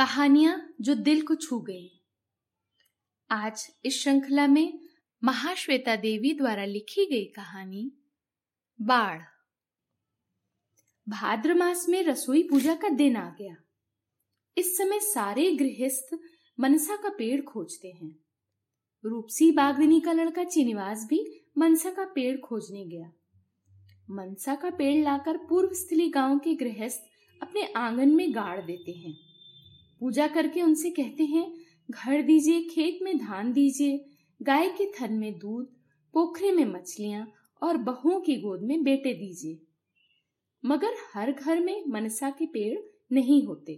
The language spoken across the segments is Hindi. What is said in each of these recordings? कहानियां जो दिल को छू गई। आज इस श्रृंखला में महाश्वेता देवी द्वारा लिखी गई कहानी बाढ़। भाद्र मास में रसोई पूजा का दिन आ गया। इस समय सारे गृहस्थ मनसा का पेड़ खोजते हैं। रूपसी बागदिनी का लड़का चिनिवास भी मनसा का पेड़ खोजने गया। मनसा का पेड़ लाकर पूर्वस्थली गांव के गृहस्थ अपने आंगन में गाड़ देते हैं। पूजा करके उनसे कहते हैं, घर दीजिए, खेत में धान दीजिए, गाय के थन में दूध, पोखरे में मछलियां और बहुओं की गोद में बेटे दीजिए। मगर हर घर में मनसा के पेड़ नहीं होते।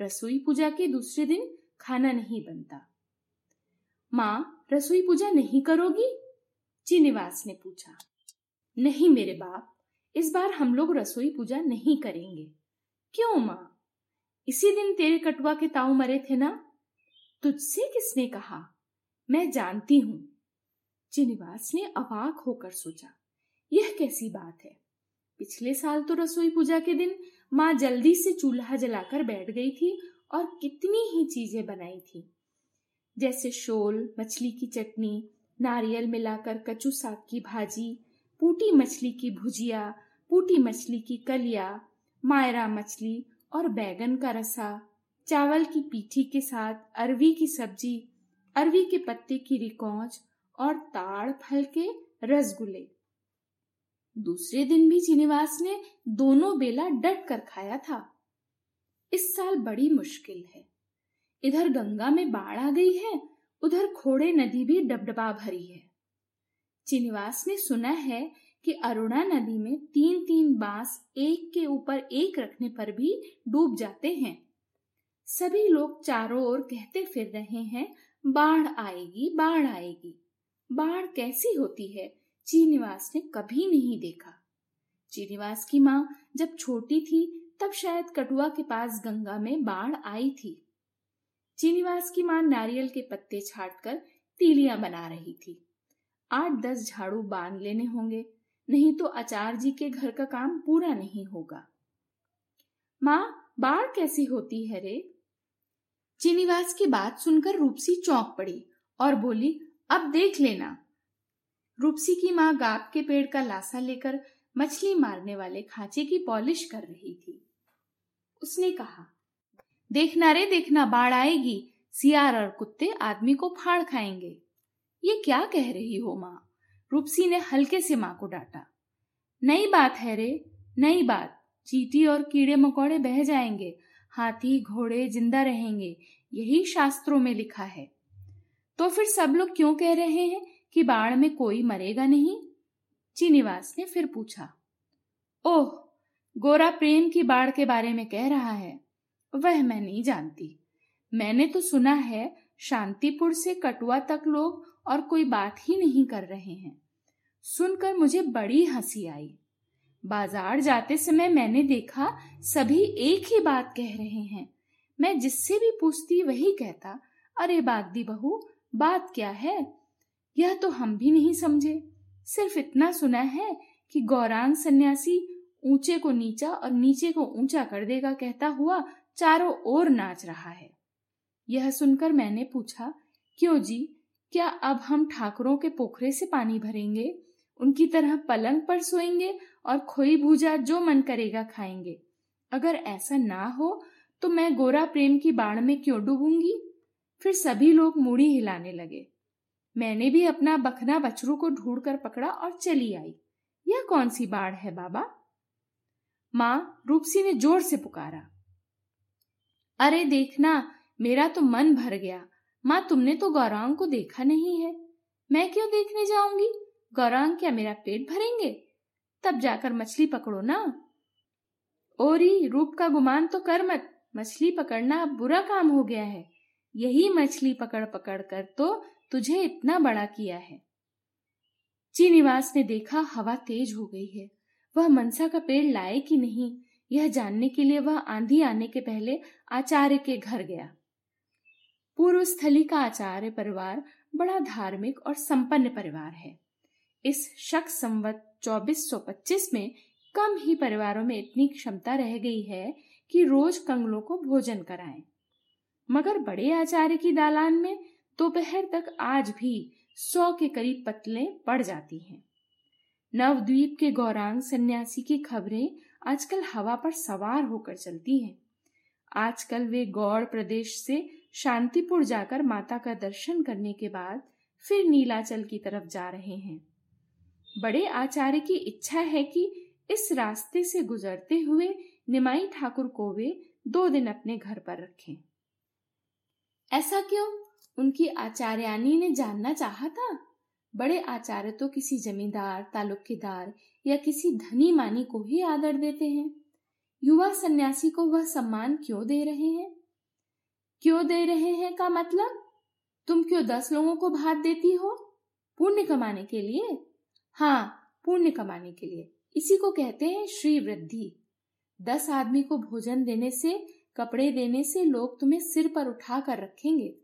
रसोई पूजा के दूसरे दिन खाना नहीं बनता। माँ, रसोई पूजा नहीं करोगी? चिनिवास ने पूछा। नहीं मेरे बाप, इस बार हम लोग रसोई पूजा नहीं करेंगे। क्यों माँ? इसी दिन तेरे कटुआ के ताऊ मरे थे ना? तुझसे किसने कहा? मैं जानती हूं। चिनिवास ने अवाक होकर सोचा, यह कैसी बात है? पिछले साल तो रसोई पूजा के दिन माँ जल्दी से चूल्हा जलाकर बैठ गई थी और कितनी ही चीजें बनाई थी, जैसे शोल मछली की चटनी, नारियल मिलाकर कचू साग की भाजी, पूटी मछली की भुजिया, पूटी मछली की कलिया, मायरा मछली और बैगन का रसा, चावल की पीठी के साथ अरवी की सब्जी, अरवी के पत्ते की रिकौंच और ताड़ फल के रसगुल्ले। दूसरे दिन भी चिनिवास ने दोनों बेला डट कर खाया था। इस साल बड़ी मुश्किल है। इधर गंगा में बाढ़ आ गई है, उधर खोड़े नदी भी डबडबा भरी है। चिनिवास ने सुना है कि अरुणा नदी में 3-3 बांस एक के ऊपर एक रखने पर भी डूब जाते हैं। सभी लोग चारों ओर कहते फिर रहे हैं, बाढ़ आएगी, बाढ़ आएगी। बाढ़ कैसी होती है चिनिवास ने कभी नहीं देखा। चिनिवास की माँ जब छोटी थी तब शायद कटुआ के पास गंगा में बाढ़ आई थी। चिनिवास की माँ नारियल के पत्ते छाटकर तीलियां बना रही थी। 8-10 झाड़ू बांध लेने होंगे, नहीं तो आचार्य जी के घर का काम पूरा नहीं होगा। माँ, बाढ़ कैसी होती है रे? चिनिवास की बात सुनकर रूपसी चौंक पड़ी और बोली, अब देख लेना। रूपसी की माँ गाप के पेड़ का लासा लेकर मछली मारने वाले खांचे की पॉलिश कर रही थी। उसने कहा, देखना रे देखना, बाढ़ आएगी, सियार और कुत्ते आदमी को फाड़ खाएंगे। ये क्या कह रही हो माँ? रूपसी ने हल्के से माँ को डांटा। नई बात है रे, नई बात। चींटी और कीड़े मकोड़े बह जाएंगे, हाथी घोड़े जिंदा रहेंगे, यही शास्त्रों में लिखा है। तो फिर सब लोग क्यों कह रहे हैं कि बाढ़ में कोई मरेगा नहीं? चिनिवास ने फिर पूछा। ओह, गोरा प्रेम की बाढ़ के बारे में कह रहा है, वह मैं नहीं जानती। मैंने तो सुना है शांतिपुर से कटुआ तक लोग और कोई बात ही नहीं कर रहे हैं। सुनकर मुझे बड़ी हंसी आई। बाजार जाते समय मैंने देखा सभी एक ही बात कह रहे हैं। मैं जिससे भी पूछती वही कहता, अरे बागदी बहू, बात क्या है? यह तो हम भी नहीं समझे। सिर्फ इतना सुना है कि गौरांग सन्यासी ऊंचे को नीचा और नीचे को ऊंचा कर देगा कहता हुआ चारों ओर नाच रहा है। यह सुनकर मैंने पूछा, क्यों जी, क्या अब हम ठाकुरों के पोखरे से पानी भरेंगे, उनकी तरह पलंग पर सोएंगे और खोई भूजा जो मन करेगा खाएंगे? अगर ऐसा ना हो तो मैं गोरा प्रेम की बाढ़ में क्यों डूबूंगी? फिर सभी लोग मूड़ी हिलाने लगे। मैंने भी अपना बखना बछरू को ढूंढ कर पकड़ा और चली आई। यह कौन सी बाढ़ है बाबा? माँ, रूपसी ने जोर से पुकारा। अरे देखना, मेरा तो मन भर गया। माँ, तुमने तो गौरांग को देखा नहीं है। मैं क्यों देखने जाऊंगी? गौरांग क्या मेरा पेट भरेंगे? तब जाकर मछली पकड़ो ना। ओरी, रूप का गुमान तो कर मत। मछली पकड़ना अब बुरा काम हो गया है। यही मछली पकड़ पकड़ कर तो तुझे इतना बड़ा किया है। चिनिवास ने देखा हवा तेज हो गई है। वह मनसा का पेड़ लाए कि नहीं, यह जानने के लिए वह आंधी आने के पहले आचार्य के घर गया। पूर्वस्थली का आचार्य परिवार बड़ा धार्मिक और संपन्न परिवार है। इस शक संवत 2425 में कम ही परिवारों में इतनी क्षमता रह गई है कि रोज कंगलों को भोजन कराएं। मगर बड़े आचार्य की दालान में दोपहर तक आज भी 100 के करीब पत्तलें पड़ जाती हैं। नवद्वीप के गौरांग सन्यासी की खबरें आजकल हवा पर सवार होकर चलती हैं। आजकल वे गौड़ प्रदेश से शांतिपुर जाकर माता का दर्शन करने के बाद फिर नीलाचल की तरफ जा रहे हैं। बड़े आचार्य की इच्छा है कि इस रास्ते से गुजरते हुए निमाई ठाकुर को वे 2 दिन अपने घर पर रखें। ऐसा क्यों? उनकी आचार्यानी ने जानना चाहा था। बड़े आचार्य तो किसी जमींदार, तालुकेदार या किसी धनी मानी को ही आदर देते हैं। युवा सन्यासी को वह सम्मान क्यों दे रहे हैं? क्यों दे रहे हैं का मतलब? तुम क्यों 10 लोगों को भात देती हो? पुण्य कमाने के लिए? हाँ, पुण्य कमाने के लिए। इसी को कहते हैं श्री वृद्धि। 10 आदमी को भोजन देने से, कपड़े देने से लोग तुम्हें सिर पर उठा कर रखेंगे।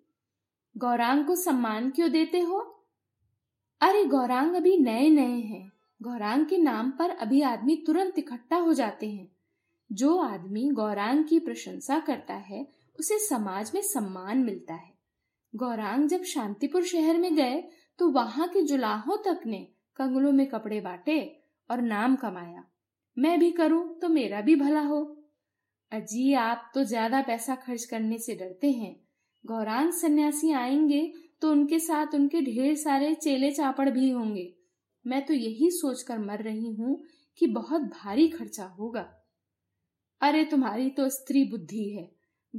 गौरांग को सम्मान क्यों देते हो? अरे गौरांग अभी नए नए हैं। गौरांग के नाम पर अभी आदमी तुरंत इकट्ठा हो जाते हैं। जो आदमी गौरांग की प्रशंसा करता है उसे समाज में सम्मान मिलता है। गौरांग जब शांतिपुर शहर में गए तो वहां के जुलाहों तक ने कंगलों में कपड़े बांटे और नाम कमाया। मैं भी करूं तो मेरा भी भला हो। अजी, आप तो ज्यादा पैसा खर्च करने से डरते हैं। गौरांग सन्यासी आएंगे तो उनके साथ उनके ढेर सारे चेले चापड़ भी होंगे। मैं तो यही सोचकर मर रही हूं कि बहुत भारी खर्चा होगा। अरे तुम्हारी तो स्त्री बुद्धि है।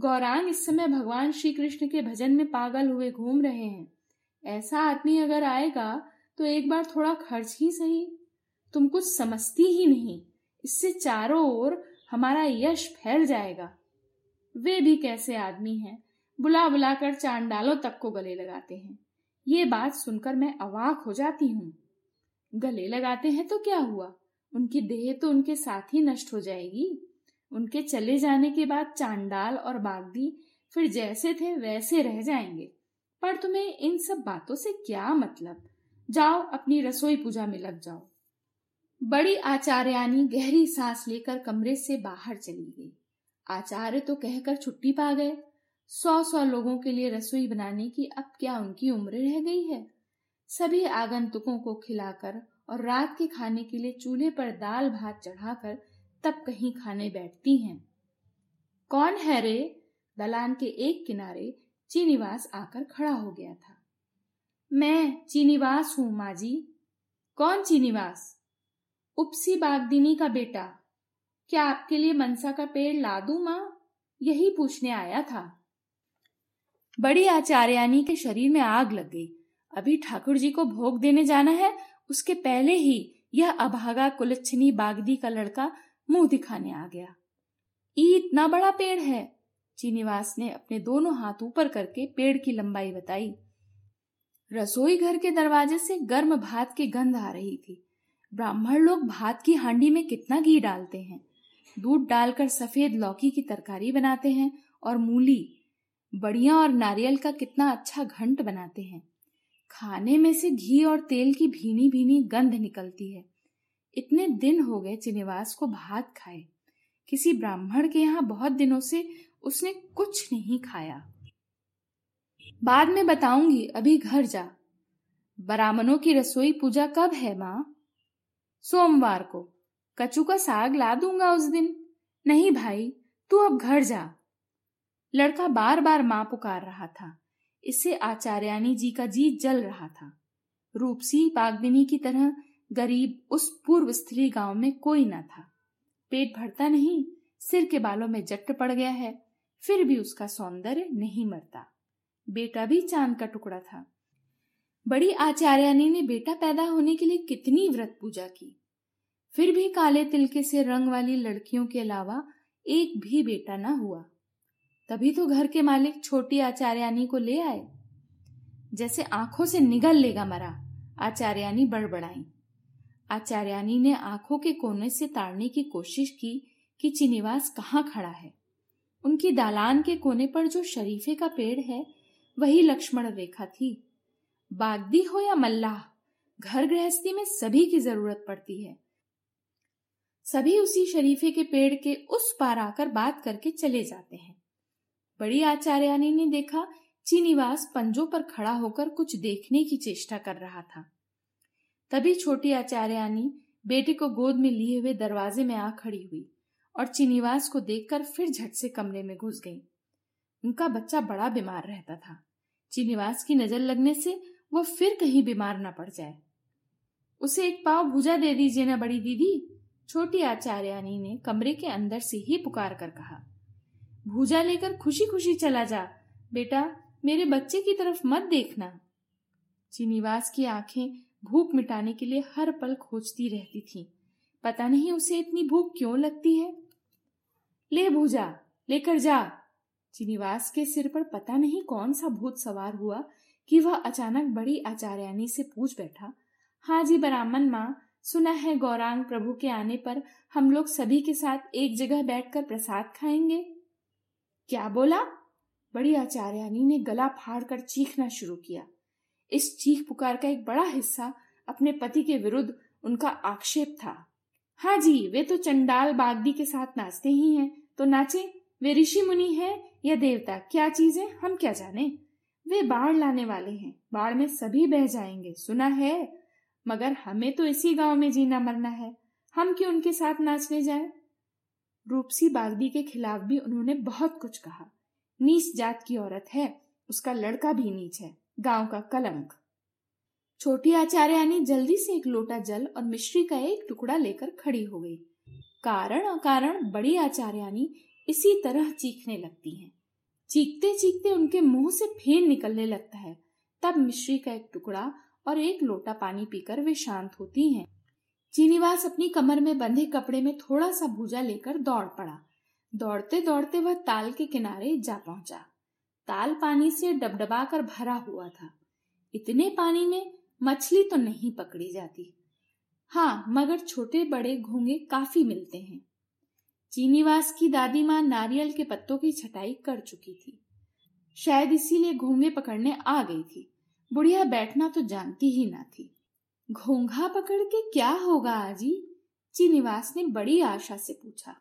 गौरांग इस समय भगवान श्री कृष्ण के भजन में पागल हुए घूम रहे हैं। ऐसा आदमी अगर आएगा तो एक बार थोड़ा खर्च ही सही। तुम कुछ समझती ही नहीं। इससे चारों ओर हमारा यश फैल जाएगा। वे भी कैसे आदमी हैं, बुला बुला कर चांडालों तक को गले लगाते हैं। ये बात सुनकर मैं अवाक हो जाती हूँ। गले लगाते हैं तो क्या हुआ? उनकी देह तो उनके साथ ही नष्ट हो जाएगी। उनके चले जाने के बाद चांडाल और बागदी फिर जैसे थे वैसे रह जाएंगे। पर तुम्हें इन सब बातों से क्या मतलब? जाओ अपनी रसोई पूजा में लग जाओ। बड़ी आचार्यानी गहरी सांस लेकर कमरे से बाहर चली गई। आचार्य तो कहकर छुट्टी पा गए। 100-100 लोगों के लिए रसोई बनाने की अब क्या उनकी उम्र रह गई है? सभी आगंतुकों को खिलाकर और रात के खाने के लिए चूल्हे पर दाल भात चढ़ाकर तब कहीं खाने बैठती हैं। कौन है रे? दलान के एक किनारे चीनीवास आकर खड़ा हो गया था। मैं चीनीवास हूँ माँ जी। कौन चीनीवास? उपसी बागदिनी का बेटा। क्या आपके लिए मनसा का पेड़ ला दूं माँ? यही पूछने आया था। बड़ी आचार्यानी के शरीर में आग लग गई। अभी ठाकुर जी को भोग देने जाना है, उसके पहले ही यह अभागा कुलच्छनी बागदी का लड़का मुंह दिखाने आ गया। इतना बड़ा पेड़ है। चीनीवास ने अपने दोनों हाथ ऊपर करके पेड़ की लंबाई बताई। रसोई घर के दरवाजे से गर्म भात की गंध आ रही थी। ब्राह्मण लोग भात की हांडी में कितना घी डालते हैं। दूध डालकर सफेद लौकी की तरकारी बनाते हैं और मूली, बड़ियां और नारियल का कितना अच्छा घंट बनाते हैं। खाने में से घी और तेल की भीनी भीनी गंध निकलती है। इतने दिन हो गए चीनीवास को भात खाए। किसी ब्राह्मण के यहाँ बहुत दिनों से उसने कुछ नहीं खाया। बाद में बताऊंगी, अभी घर जा। ब्राह्मणों की रसोई पूजा कब है माँ? सोमवार को। कचू का साग ला दूंगा उस दिन। नहीं भाई, तू अब घर जा। लड़का बार बार माँ पुकार रहा था। इससे आचार्यानी जी का जी जल रहा था। रूपसी बागदिनी की तरह गरीब उस पूर्व स्थली गांव में कोई ना था। पेट भरता नहीं, सिर के बालों में जट पड़ गया है, फिर भी उसका सौंदर्य नहीं मरता। बेटा भी चांद का टुकड़ा था। बड़ी आचार्यानी ने बेटा पैदा होने के लिए कितनी व्रत पूजा की, फिर भी काले तिलके से रंग वाली लड़कियों के अलावा एक भी बेटा ना हुआ। तभी तो घर के मालिक छोटी आचार्यानी को ले आए। जैसे आंखों से निगल लेगा मरा, आचार्यानी बड़बड़ाई। आचार्यानी ने आंखों के कोने से ताड़ने की कोशिश की कि चीनीवास कहाँ खड़ा है। उनकी दालान के कोने पर जो शरीफे का पेड़ है वही लक्ष्मण रेखा थी। बागदी हो या मल्लाह, घर गृहस्थी में सभी की जरूरत पड़ती है। सभी उसी शरीफे के पेड़ के उस पार आकर बात करके चले जाते हैं। बड़ी आचार्यानी ने देखा चीनीवास पंजों पर खड़ा होकर कुछ देखने की चेष्टा कर रहा था। तभी छोटी आचार्यानी बेटे को गोद में लिए हुए दरवाजे में आ खड़ी हुई और चीनीवास को देखकर फिर झट से कमरे में घुस गई। उनका बच्चा बड़ा बीमार रहता था। चीनीवास की नजर लगने से वह फिर कहीं बीमार ना पड़ जाए। उसे एक पाव भुजा दे दीजिए ना बड़ी दीदी, छोटी आचार्यानी ने कमरे के अंदर से ही पुकार कर कहा। भुजा लेकर खुशी खुशी चला जा बेटा, मेरे बच्चे की तरफ मत देखना। चीनीवास की आंखें भूख मिटाने के लिए हर पल खोजती रहती थीं। पता नहीं उसे इतनी भूख क्यों लगती है। ले भुजा, लेकर जा। चीनीवास के सिर पर पता नहीं कौन सा भूत सवार हुआ कि वह अचानक बड़ी आचार्यानी से पूछ बैठा, हाँ जी बरामन माँ, सुना है गौरांग प्रभु के आने पर हम लोग सभी के साथ एक जगह बैठकर प्रसाद खाएंगे। क्या बोला? बड़ी आचार्यानी ने गला फाड़कर चीखना शुरू किया। इस चीख पुकार का एक बड़ा हिस्सा अपने पति के विरुद्ध उनका आक्षेप था। हाँ जी, वे तो चंडाल बागदी के साथ नाचते ही हैं, तो नाचे। वे ऋषि मुनि हैं या देवता, क्या चीज है हम क्या जाने। वे बाढ़ लाने वाले हैं, बाढ़ में सभी बह जाएंगे सुना है, मगर हमें तो इसी गांव में जीना मरना है, हम क्यों उनके साथ नाचने जाएं। रूपसी बागदी के खिलाफ भी उन्होंने बहुत कुछ कहा। नीच जात की औरत है, उसका लड़का भी नीच है, गांव का कलंक। छोटी आचार्यानी जल्दी से एक लोटा जल और मिश्री का एक टुकड़ा लेकर खड़ी हो गई। कारण अकारण बड़ी आचार्यानी इसी तरह चीखने लगती है। चीखते चीखते उनके मुंह से फेन निकलने लगता है। तब मिश्री का एक टुकड़ा और एक लोटा पानी पीकर वे शांत होती हैं। चीनीवास अपनी कमर में बंधे कपड़े में थोड़ा सा भुजा लेकर दौड़ पड़ा। दौड़ते दौड़ते वह ताल के किनारे जा पहुंचा। ताल पानी से डबडबा कर भरा हुआ था। इतने पानी में मछली तो नहीं पकड़ी जाती, हाँ मगर छोटे बड़े घोंगे काफी मिलते हैं। चीनीवास की दादी माँ नारियल के पत्तों की छटाई कर चुकी थी, शायद इसीलिए घोंगे पकड़ने आ गई थी। बुढ़िया बैठना तो जानती ही ना थी। घोंघा पकड़ के क्या होगा आजी? चीनीवास ने बड़ी आशा से पूछा।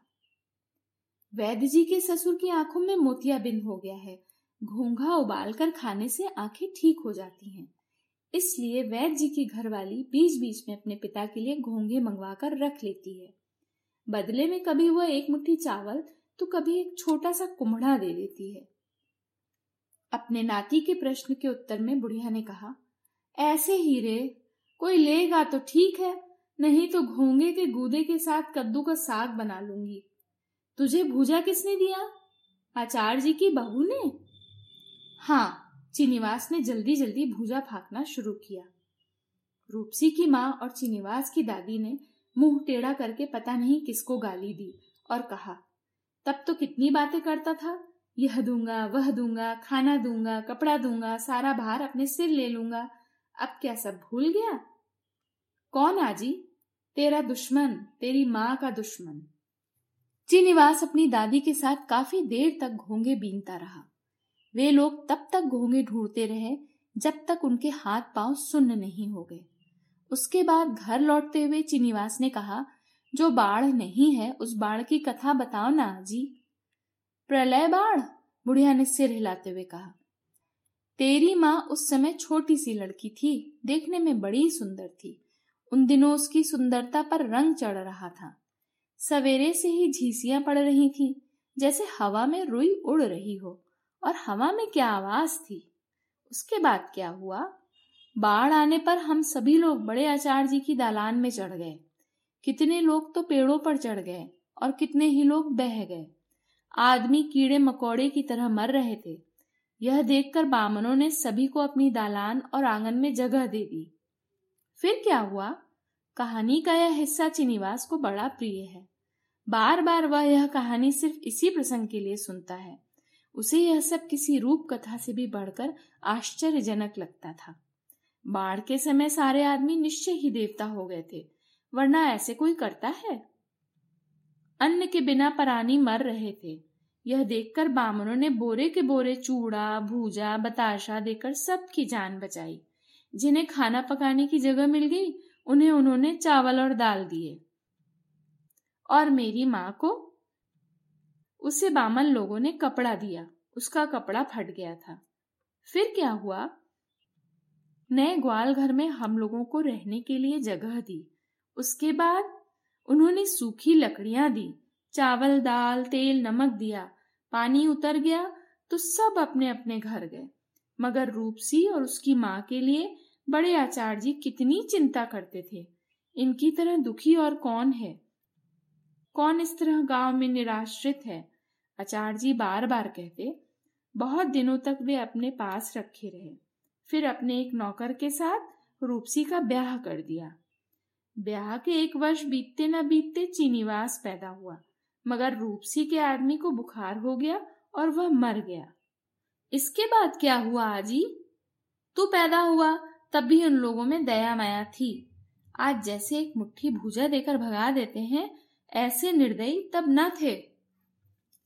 वैद्य जी के ससुर की आंखों में मोतियाबिंद हो गया है। घोंघा उबालकर खाने से आंखें ठीक हो जाती हैं। इसलिए वैद्य जी की घरवाली बीच बीच में अपने पिता के लिए घोंघे मंगवा कर रख लेती है। बदले में कभी वह एक मुट्ठी चावल तो कभी एक छोटा सा कुम्हड़ा दे देती है। अपने नाती के प्रश्न के उत्तर में बुढ़िया ने कहा, ऐसे हीरे कोई लेगा तो ठीक है, नहीं तो घोंगे के गूदे के साथ कद्दू का साग बना लूंगी। तुझे भुजा किसने दिया? आचार्य जी की बहू ने। हाँ, चीनीवास ने जल्दी जल्दी भुजा फाँकना शुरू किया। रूपसी की माँ और चीनीवास की दादी ने मुंह टेढ़ा करके पता नहीं किसको गाली दी और कहा, तब तो कितनी बातें करता था, यह दूंगा वह दूंगा, खाना दूंगा कपड़ा दूंगा, सारा भार अपने सिर ले लूंगा, अब क्या सब भूल गया। कौन आजी? तेरा दुश्मन, तेरी माँ का दुश्मन। चीनीवास अपनी दादी के साथ काफी देर तक घोंगे बीनता रहा। वे लोग तब तक घोंगे ढूंढते रहे जब तक उनके हाथ पांव सुन्न नहीं हो गए। उसके बाद घर लौटते हुए चीनीवास ने कहा, जो बाढ़ नहीं है उस बाढ़ की कथा बताओ ना आजी। प्रलय बाढ़? बुढ़िया ने सिर हिलाते हुए कहा। तेरी माँ उस समय छोटी सी लड़की थी, देखने में बड़ी सुंदर थी। उन दिनों उसकी सुंदरता पर रंग चढ़ रहा था। सवेरे से ही झींसियां पड़ रही थी, जैसे हवा में रुई उड़ रही हो। और हवा में क्या आवाज थी। उसके बाद क्या हुआ? बाढ़ आने पर हम सभी लोग बड़े आचार्य जी की दालान में चढ़ गए। कितने लोग तो पेड़ों पर चढ़ गए और कितने ही लोग बह गए। आदमी कीड़े मकोड़े की तरह मर रहे थे। यह देखकर बामनों ने सभी को अपनी दालान और आंगन में जगह दे दी। फिर क्या हुआ? कहानी का यह हिस्सा चीनीवास को बड़ा प्रिय है। बार बार वह यह कहानी सिर्फ इसी प्रसंग के लिए सुनता है। उसे यह सब किसी रूप कथा से भी बढ़कर आश्चर्यजनक लगता था। बाढ़ के समय सारे आदमी निश्चय ही देवता हो गए थे, वरना ऐसे कोई करता है। अन्न के बिना प्राणी मर रहे थे। यह देखकर बामनों ने बोरे के बोरे चूड़ा भूजा बताशा देकर सबकी जान बचाई। जिन्हें खाना पकाने की जगह मिल गई उन्हें उन्होंने चावल और दाल दिए। और मेरी माँ को? उसे बामन लोगों ने कपड़ा दिया। उसका कपड़ा फट गया था। फिर क्या हुआ, नए ग्वाल घर में हम लोगों को रहने के लिए जगह दी। उसके बाद उन्होंने सूखी लकड़ियां दी, चावल, दाल, तेल, नमक दिया। पानी उतर गया तो सब अपने अपने घर गए। मगर रूपसी और उसकी माँ के लिए बड़े आचार्य जी कितनी चिंता करते थे। इनकी तरह दुखी और कौन है, कौन इस तरह गांव में निराश्रित है। आचार्य जी बार बार कहते। बहुत दिनों तक वे अपने पास रखे रहे। फिर अपने एक नौकर के साथ रूपसी का ब्याह कर दिया। ब्याह के 1 वर्ष बीतते न बीतते चीनीवास पैदा हुआ, मगर रूपसी के आदमी को बुखार हो गया और वह मर गया। इसके बाद क्या हुआ आजी? तू पैदा हुआ तब भी उन लोगों में दया माया थी। आज जैसे एक मुट्ठी भूजा देकर भगा देते हैं, ऐसे निर्दयी तब न थे।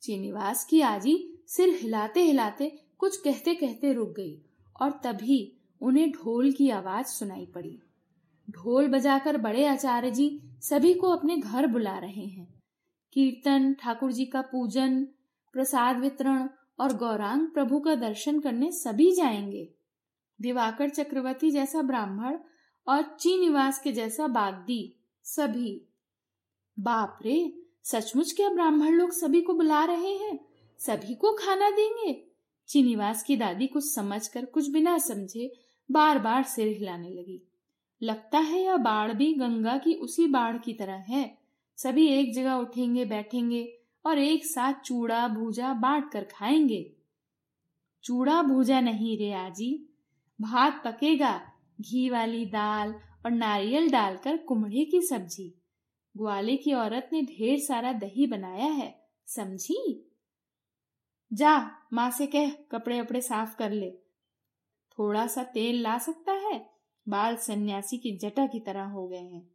चीनीवास की आजी सिर हिलाते हिलाते कुछ कहते कहते रुक गई और तभी उन्हें ढोल की आवाज सुनाई पड़ी। ढोल बजाकर बड़े आचार्य जी सभी को अपने घर बुला रहे हैं। कीर्तन, ठाकुर जी का पूजन, प्रसाद वितरण और गौरांग प्रभु का दर्शन करने सभी जाएंगे। दिवाकर चक्रवर्ती जैसा ब्राह्मण और चीनीवास के जैसा बागदी सभी। बाप रे, सचमुच क्या ब्राह्मण लोग सभी को बुला रहे हैं, सभी को खाना देंगे। चीनीवास की दादी कुछ समझकर, कुछ बिना समझे बार बार सिर हिलाने लगी। लगता है यह बाढ़ भी गंगा की उसी बाढ़ की तरह है। सभी एक जगह उठेंगे, बैठेंगे और एक साथ चूड़ा भूजा बांट कर खाएंगे। चूड़ा भूजा नहीं रे आजी, भात पकेगा, घी वाली दाल और नारियल डालकर कुम्हड़े की सब्जी। ग्वाले की औरत ने ढेर सारा दही बनाया है, समझी? जा माँ से कह कपड़े वपड़े साफ कर ले। थोड़ा सा तेल ला सकता है? बाल सन्यासी की जटा की तरह हो गए हैं।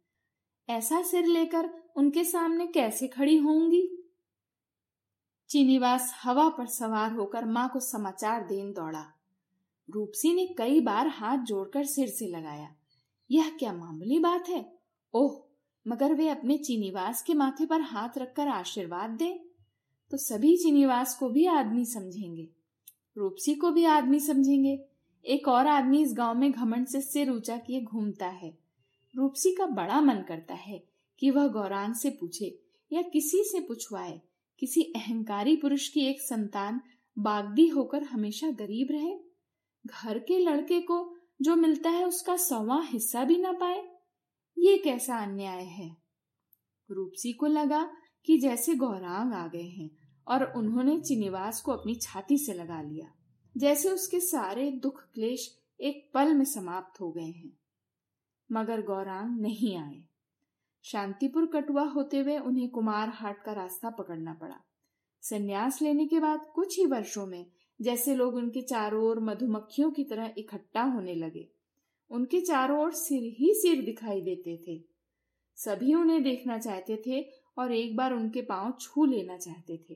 ऐसा सिर लेकर उनके सामने कैसे खड़ी होंगी। चीनीवास हवा पर सवार होकर माँ को समाचार देन दौड़ा। रूपसी ने कई बार हाथ जोड़कर सिर से लगाया। यह क्या मामूली बात है। ओह, मगर वे अपने चीनीवास के माथे पर हाथ रखकर आशीर्वाद दें तो सभी चीनीवास को भी आदमी समझेंगे, रूपसी को भी आदमी समझेंगे। एक और आदमी इस गांव में घमंड से सिर ऊंचा किए घूमता है। रूपसी का बड़ा मन करता है कि वह गौरांग से पूछे या किसी से पूछवाए, किसी अहंकारी पुरुष की एक संतान बागदी होकर हमेशा गरीब रहे, घर के लड़के को जो मिलता है उसका 100वां हिस्सा भी ना पाए। ये कैसा अन्याय है। रूपसी को लगा कि जैसे गौरांग आ गए हैं और उन्होंने चीनीवास को अपनी छाती से लगा लिया, जैसे उसके सारे दुख क्लेश एक पल में समाप्त हो गए हैं। मगर गौरांग नहीं आए। शांतिपुर कटुआ होते हुए उन्हें कुमार हाट का रास्ता पकड़ना पड़ा। संन्यास लेने के बाद कुछ ही वर्षों में जैसे लोग उनके चारों ओर मधुमक्खियों की तरह इकट्ठा होने लगे। उनके चारों ओर सिर ही सिर दिखाई देते थे। सभी उन्हें देखना चाहते थे और एक बार उनके पांव छू लेना चाहते थे।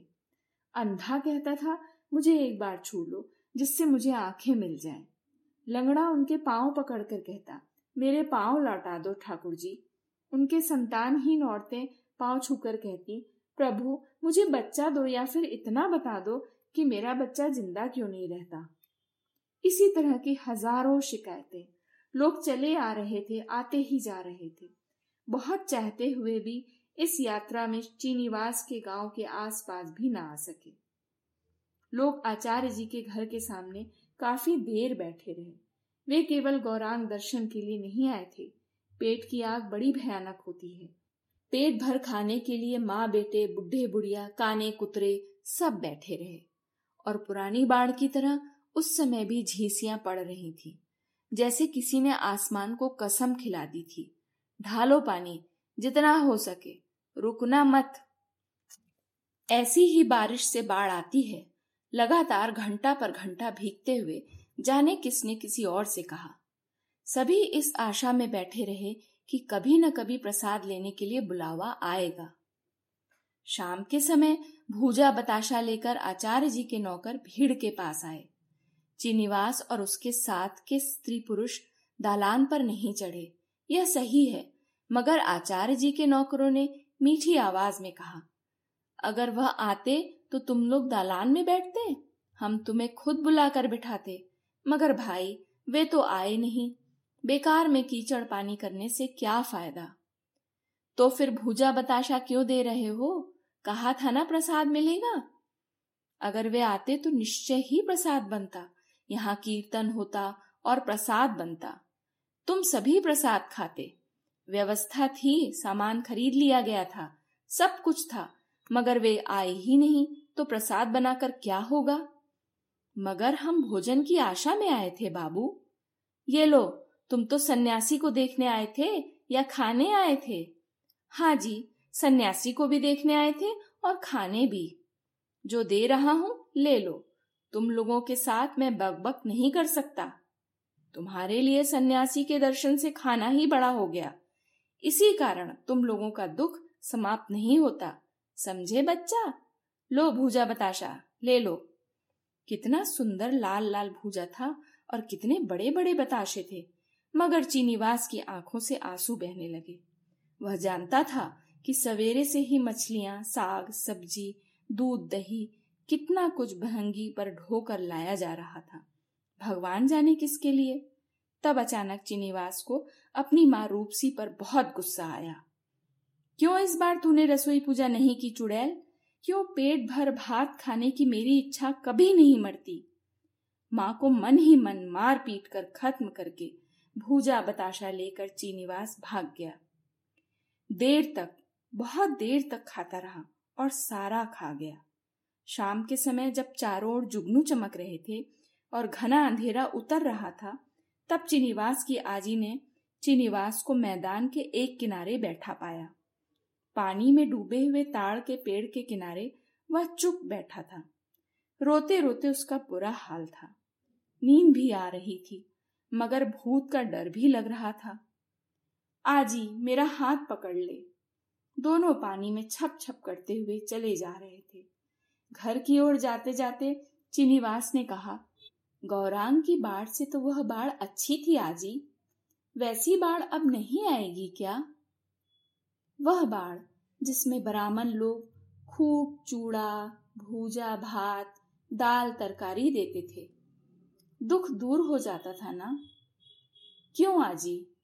अंधा कहता था, मुझे एक बार छू लो जिससे मुझे आंखें मिल जाएं। लंगड़ा उनके पांव पकड़कर कहता, मेरे पांव लौटा दो ठाकुर जी। उनके संतानहीन औरतें पांव छूकर कहती, प्रभु मुझे बच्चा दो या फिर इतना बता दो कि मेरा बच्चा जिंदा क्यों नहीं रहता। इसी तरह की हजारों शिकायतें। लोग चले आ रहे थे, आते ही जा रहे थे। बहुत चाहते हुए भी इस यात्रा में चीनीवास के गांव के आसपास भी ना आ सके। लोग आचार्य जी के घर के सामने काफी देर बैठे रहे। वे केवल गौरांग दर्शन के लिए नहीं आए थे। पेट की आग बड़ी भयानक होती है। पेट भर खाने के लिए माँ बेटे, बुढ़े बुढ़िया, काने कुतरे सब बैठे रहे और पुरानी बाढ़ की तरह उस समय भी झींसियां पड़ रही थी, जैसे किसी ने आसमान को कसम खिला दी थी, ढालो पानी, जितना हो सके रुकना मत। ऐसी ही बारिश से बाढ़ आती है। लगातार घंटा पर घंटा भीगते हुए जाने किसने किसी और से कहा। सभी इस आशा में बैठे रहे कि कभी न कभी प्रसाद लेने के लिए बुलावा आएगा। शाम के समय भूजा बताशा लेकर आचार्य जी के नौकर भीड़ के पास आए। चीनीवास और उसके साथ के स्त्री पुरुष दालान पर नहीं चढ़े, यह सही है, मगर आचार्य जी के नौकरों ने मीठी आवाज में कहा, अगर वह आते तो तुम लोग दालान में बैठते। हम तुम्हें खुद बुलाकर बिठाते, मगर भाई वे तो आए नहीं। बेकार में कीचड़ पानी करने से क्या फायदा। तो फिर भूजा बताशा क्यों दे रहे हो? कहा था ना प्रसाद मिलेगा। अगर वे आते तो निश्चय ही प्रसाद बनता, यहाँ कीर्तन होता और प्रसाद बनता। तुम सभी प्रसाद खाते। व्यवस्था थी, सामान खरीद लिया गया था, सब कुछ था, मगर वे आए ही नहीं तो प्रसाद बनाकर क्या होगा। मगर हम भोजन की आशा में आए थे बाबू। ये लो, तुम तो सन्यासी को देखने आए थे या खाने आए थे? हाँ जी, सन्यासी को भी देखने आए थे और खाने भी। जो दे रहा हूँ ले लो, तुम लोगों के साथ मैं बकबक नहीं कर सकता। तुम्हारे लिए सन्यासी के दर्शन से खाना ही बड़ा हो गया, इसी कारण तुम लोगों का दुख समाप्त नहीं होता, समझे बच्चा। लो भूजा बताशा, ले लो। कितना सुंदर लाल लाल भूजा था और कितने बड़े बड़े बताशे थे, मगर चीनीवास की आंखों से आंसू बहने लगे। वह जानता था कि सवेरे से ही मछलियां, साग सब्जी, दूध दही, कितना कुछ भहंगी पर ढोकर लाया जा रहा था, भगवान जाने किसके लिए। तब अचानक चीनीवास को अपनी माँ रूपसी पर बहुत गुस्सा आया। क्यों इस बार तूने रसोई पूजा नहीं की चुड़ैल? क्यों पेट भर भात खाने की मेरी इच्छा कभी नहीं मरती। माँ को मन ही मन मार पीट कर खत्म करके भूजा बताशा लेकर चीनीवास भाग गया। देर तक, बहुत देर तक खाता रहा और सारा खा गया। शाम के समय जब चारों ओर जुगनू चमक रहे थे और घना अंधेरा उतर रहा था, तब चीनीवास की आजी ने चीनीवास को मैदान के एक किनारे बैठा पाया। पानी में डूबे हुए ताड़ के पेड़ के किनारे वह चुप बैठा था। रोते रोते उसका बुरा हाल था। नींद भी आ रही थी, मगर भूत का डर भी लग रहा था। आजी मेरा हाथ पकड़ ले। दोनों पानी में छप छप करते हुए चले जा रहे थे। घर की ओर जाते जाते चीनीवास ने कहा, गौरांग की बाढ़ से तो वह बाढ़ अच्छी थी आजी, वैसी बाढ़ अब नहीं आएगी क्या? वह बाढ़ जिसमें ब्राह्मण लोग खूब चूड़ा, भूजा, भात, दाल, तरकारी देते थे, दुख दूर हो जाता था ना। क्यों आजी,